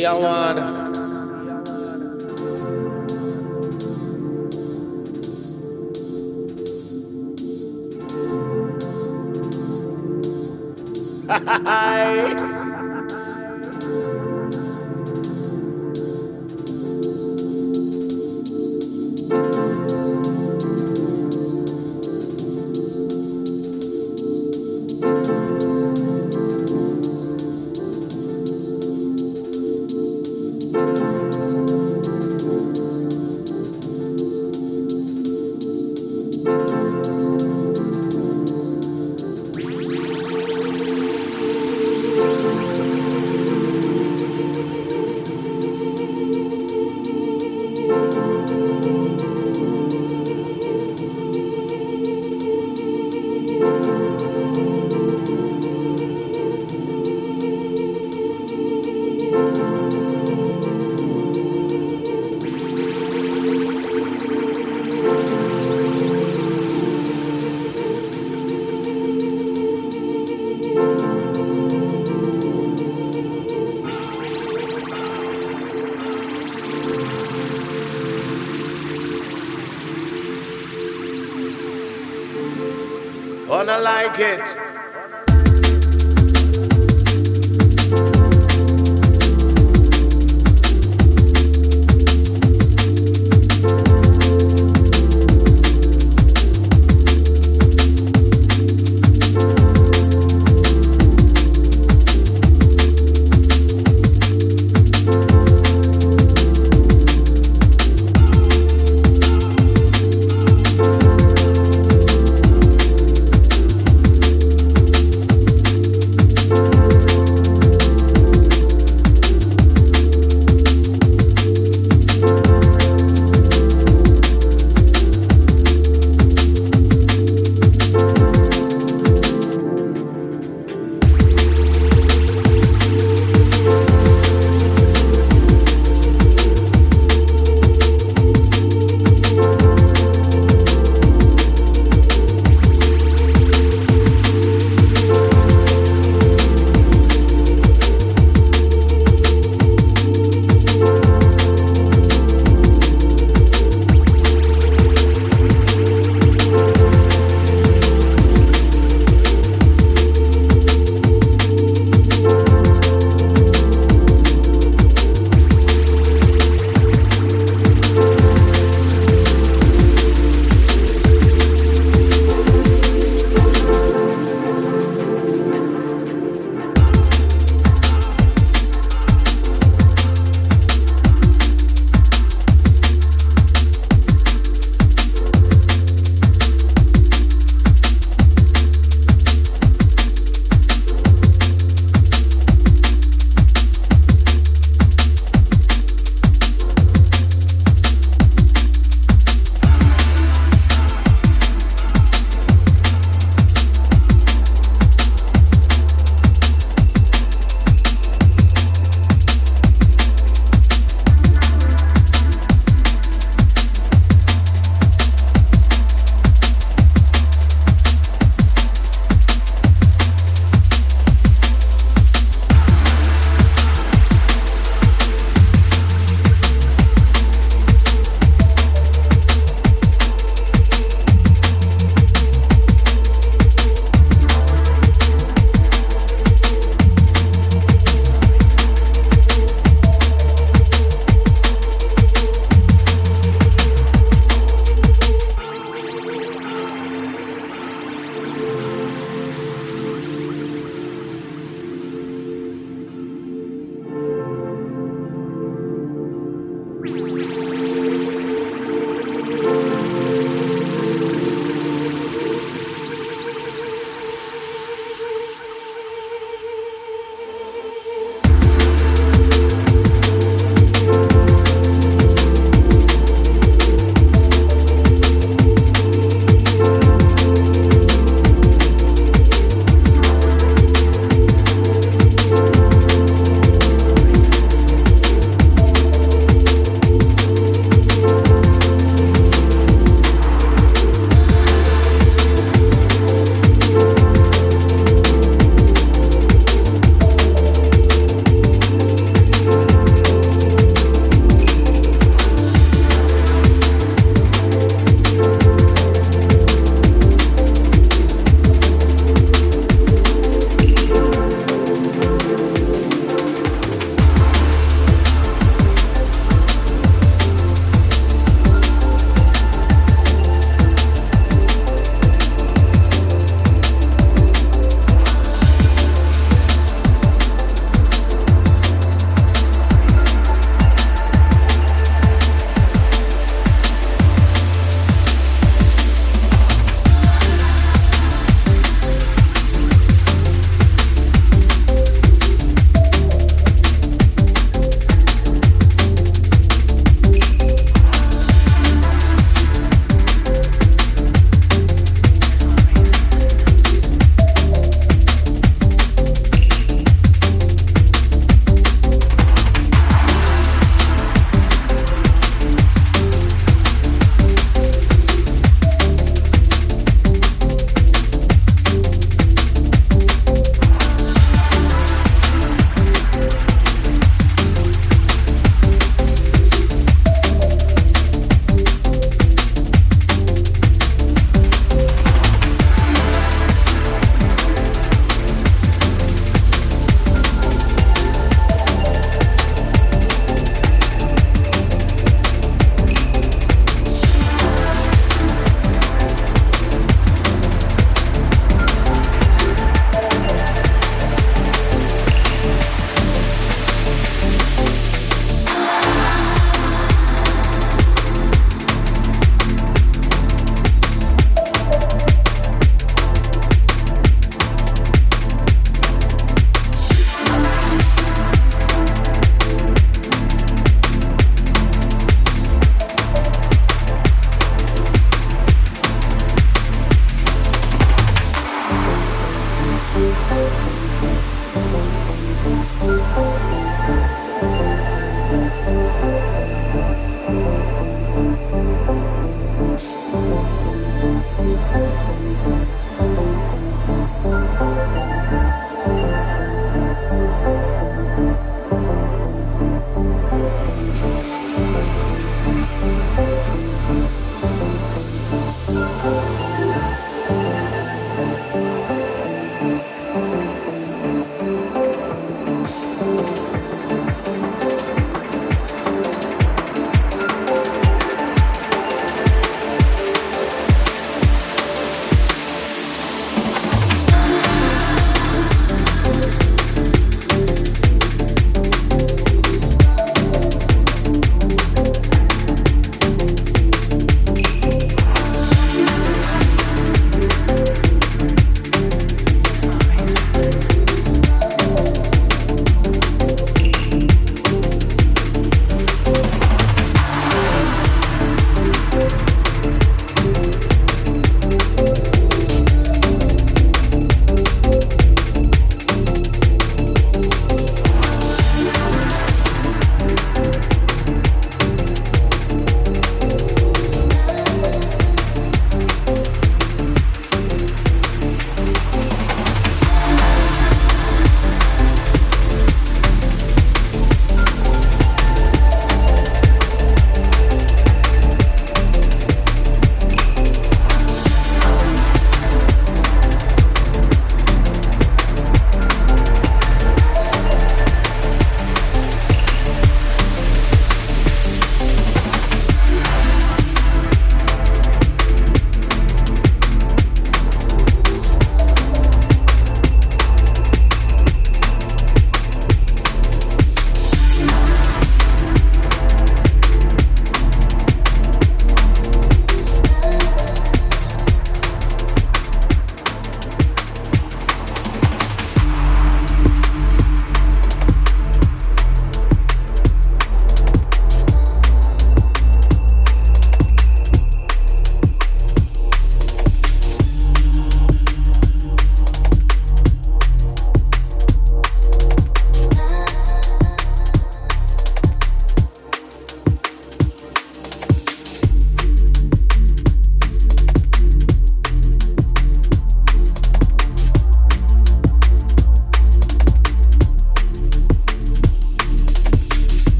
Yeah, one. Gonna like it.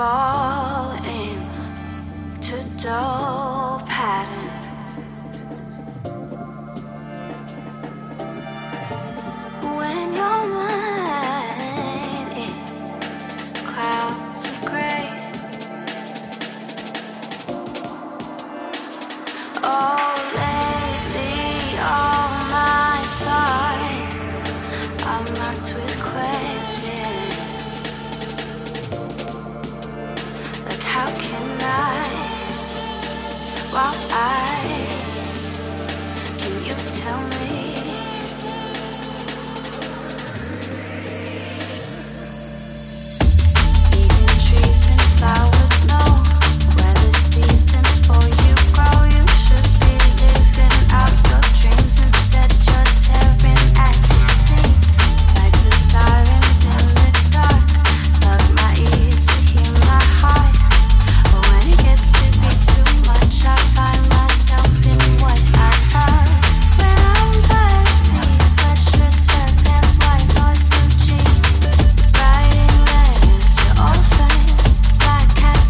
fall into dull patterns. When your mind in clouds of gray, oh, lately all my thoughts are marked with questions. Like, how can I? While I, can you tell me? Flowers know where the seasons for you grow. You should be living out your dreams. Instead you're tearing at the seams like the sirens in the dark. Plug my ears to hear my heart, but when it gets to be too much, I find myself in what I love. When I'm by the sea, sweatshirts, sweatpants, white noise, blue jeans, writing letters to old friends.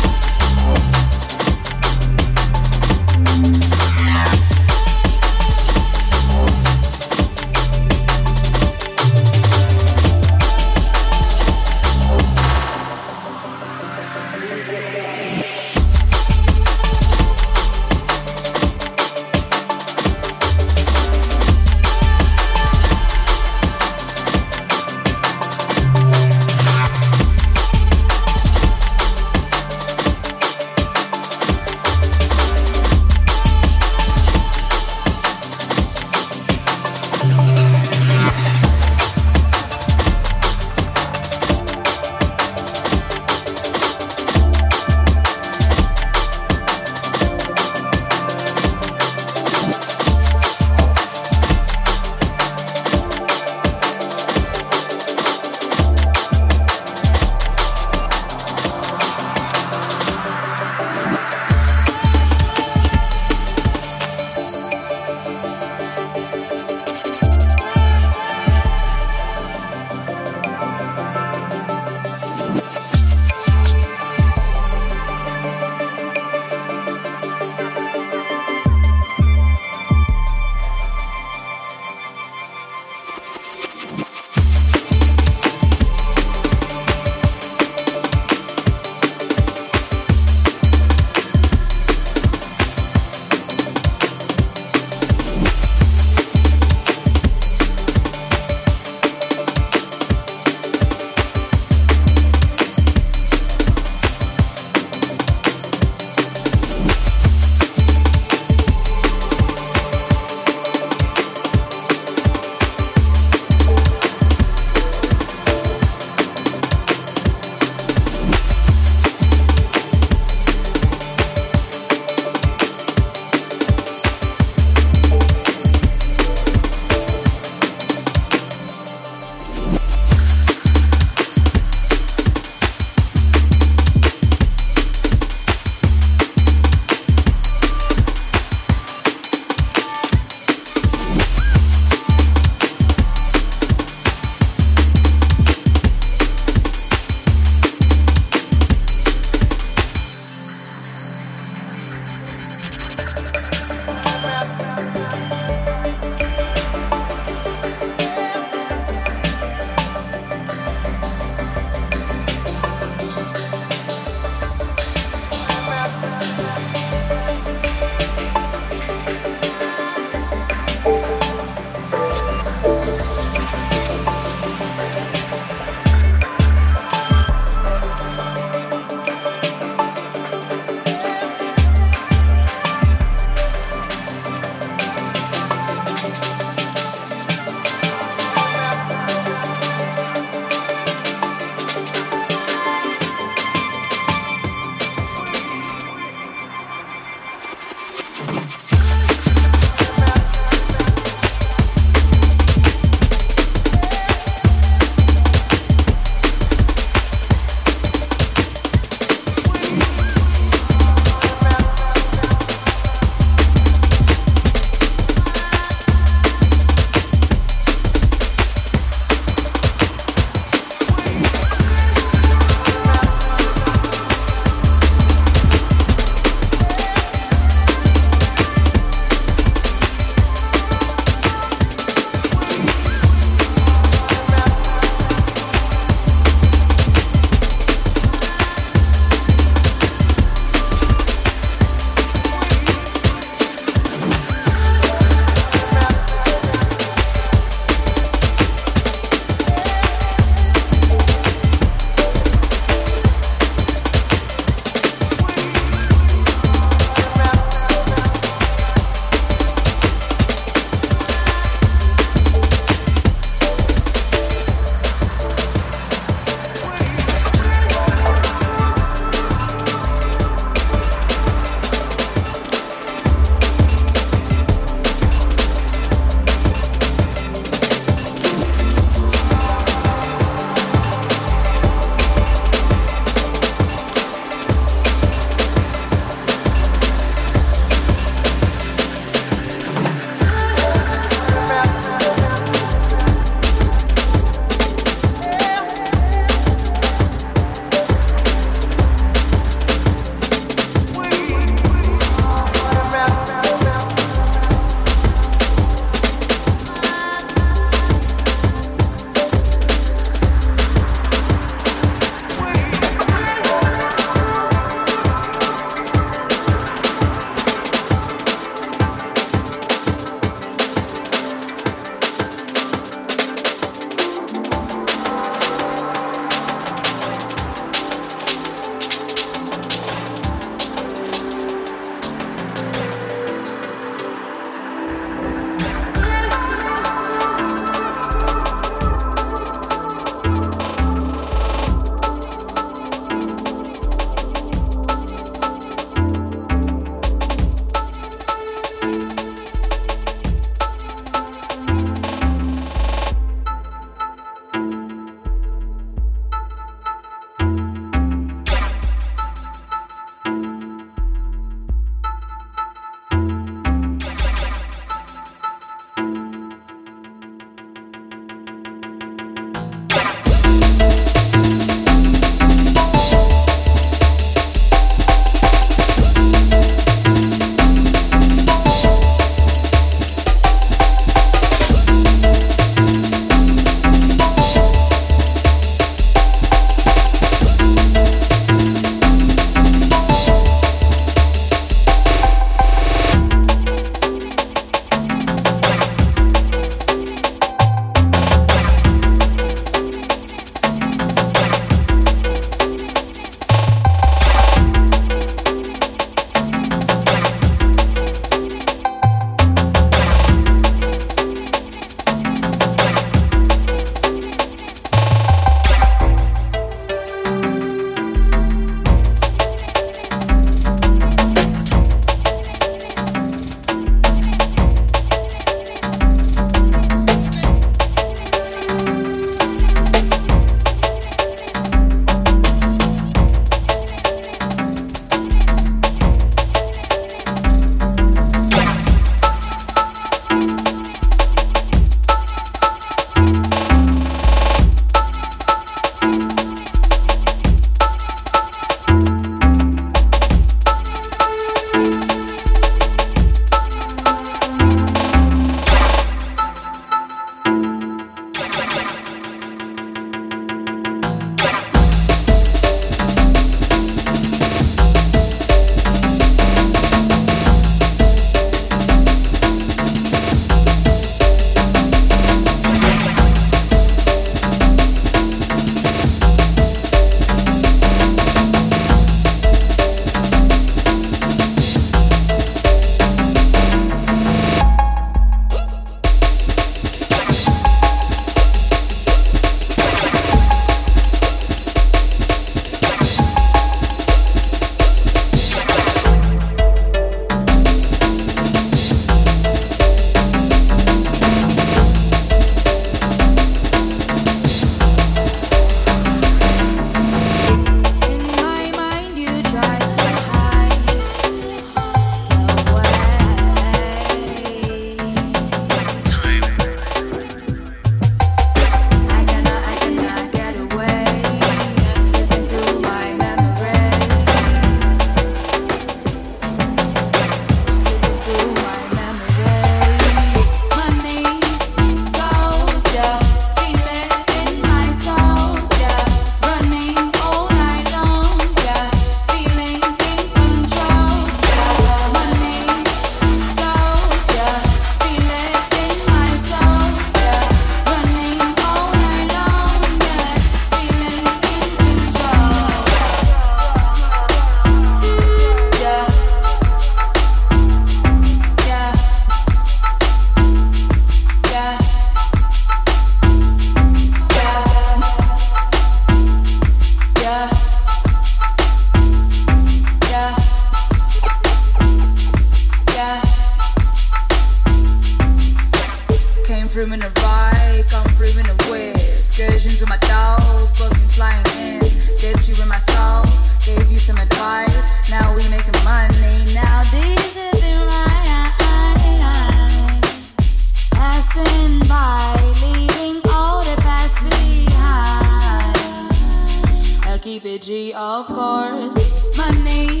Energy, of course. Money,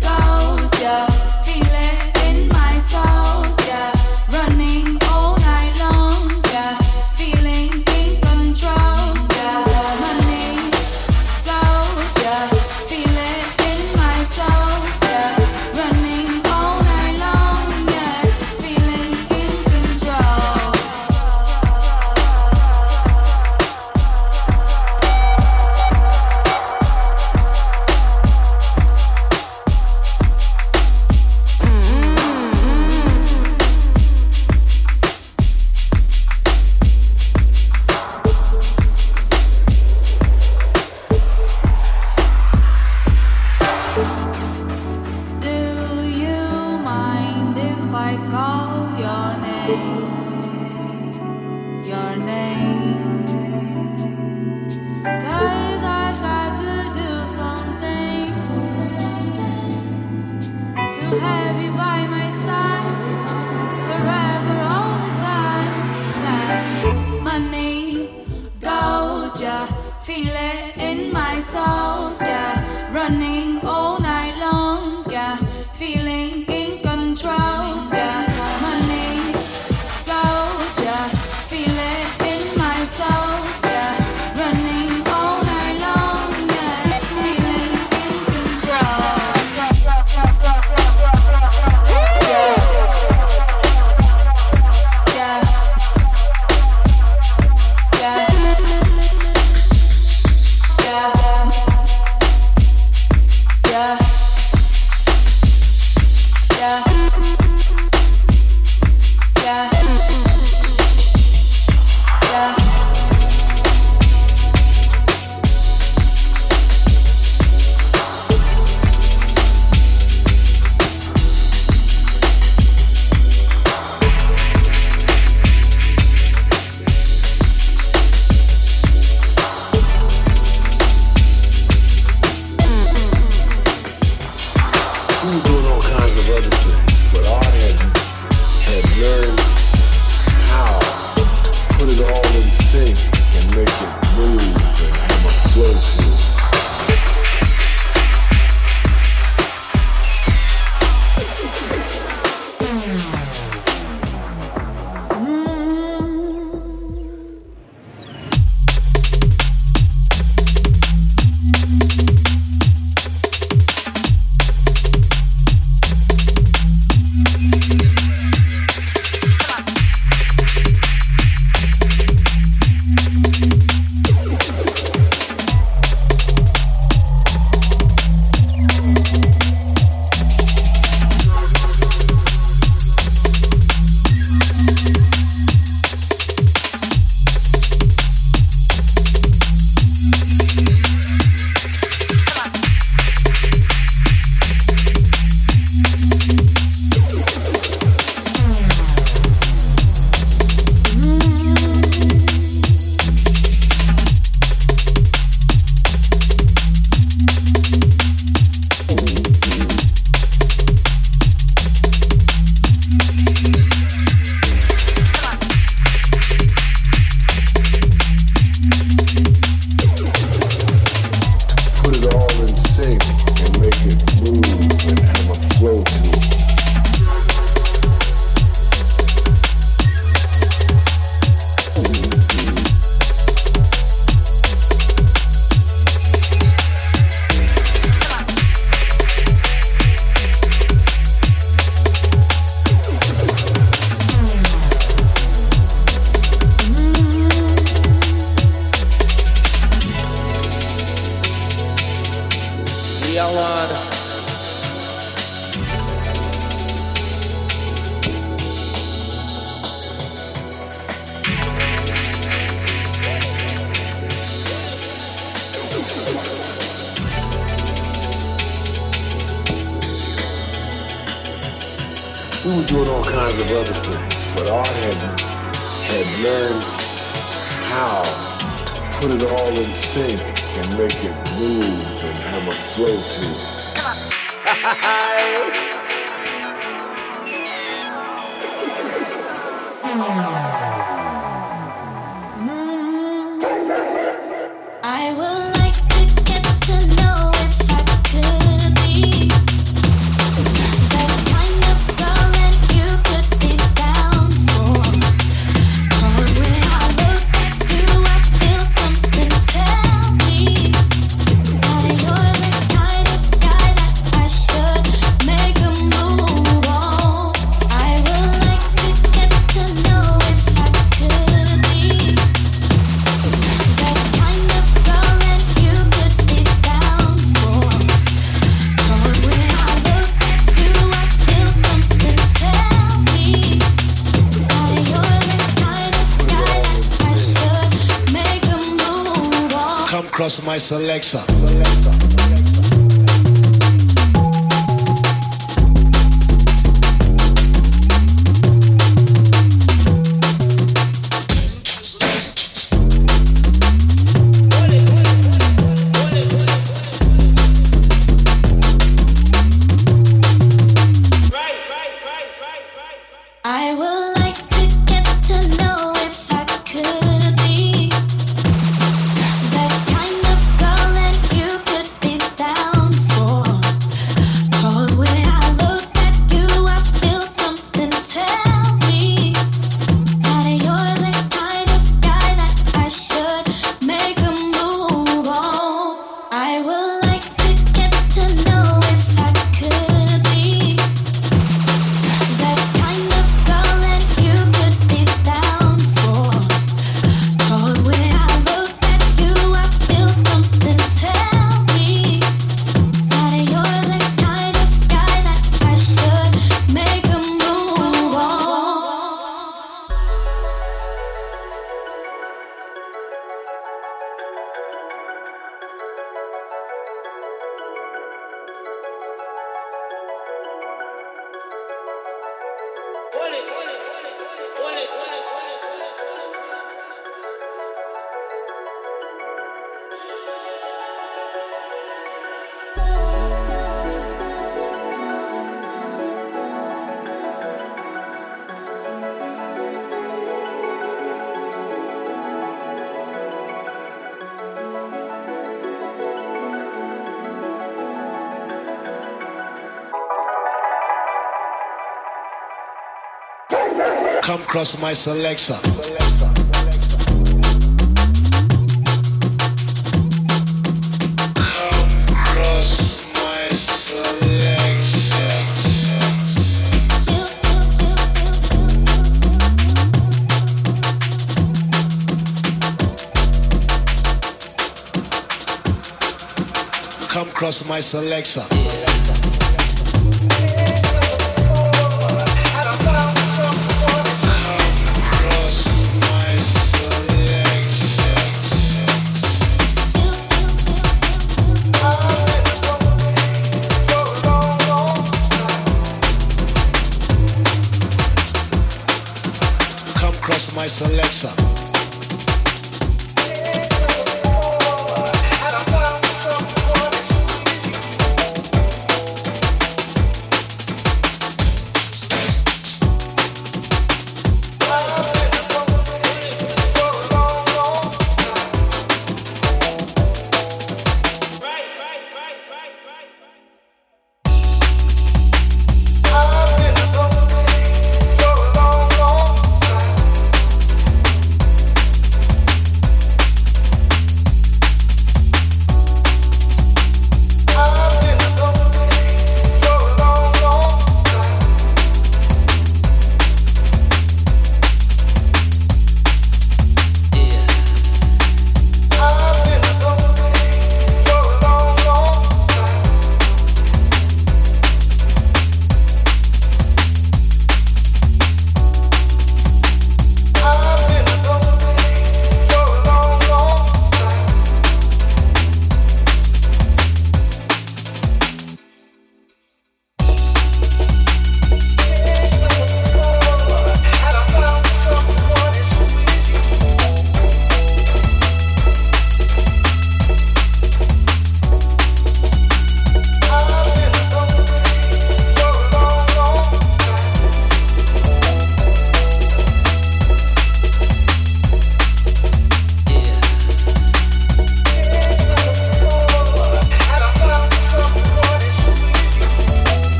gold, yeah. Feel it in my soul, yeah. Running all night long, yeah. Feeling in control, yeah. Money, gold, yeah. Feel it in my soul, yeah. Running all night long, yeah. Feeling in I would like to get to across my selector. Come cross my selector. Come cross my selector. My selector.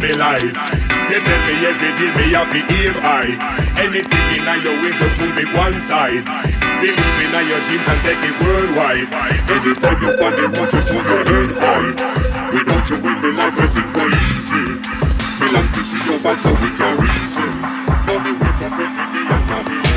me life. They tell me every day me have to aim high. Anything in your way, just move it one side. Believe in your dreams and take it worldwide. Anytime you want it, want to show your head high. Without you in the life, it's go easy. We like to see your back so we can reason. Money wake up every day and come in.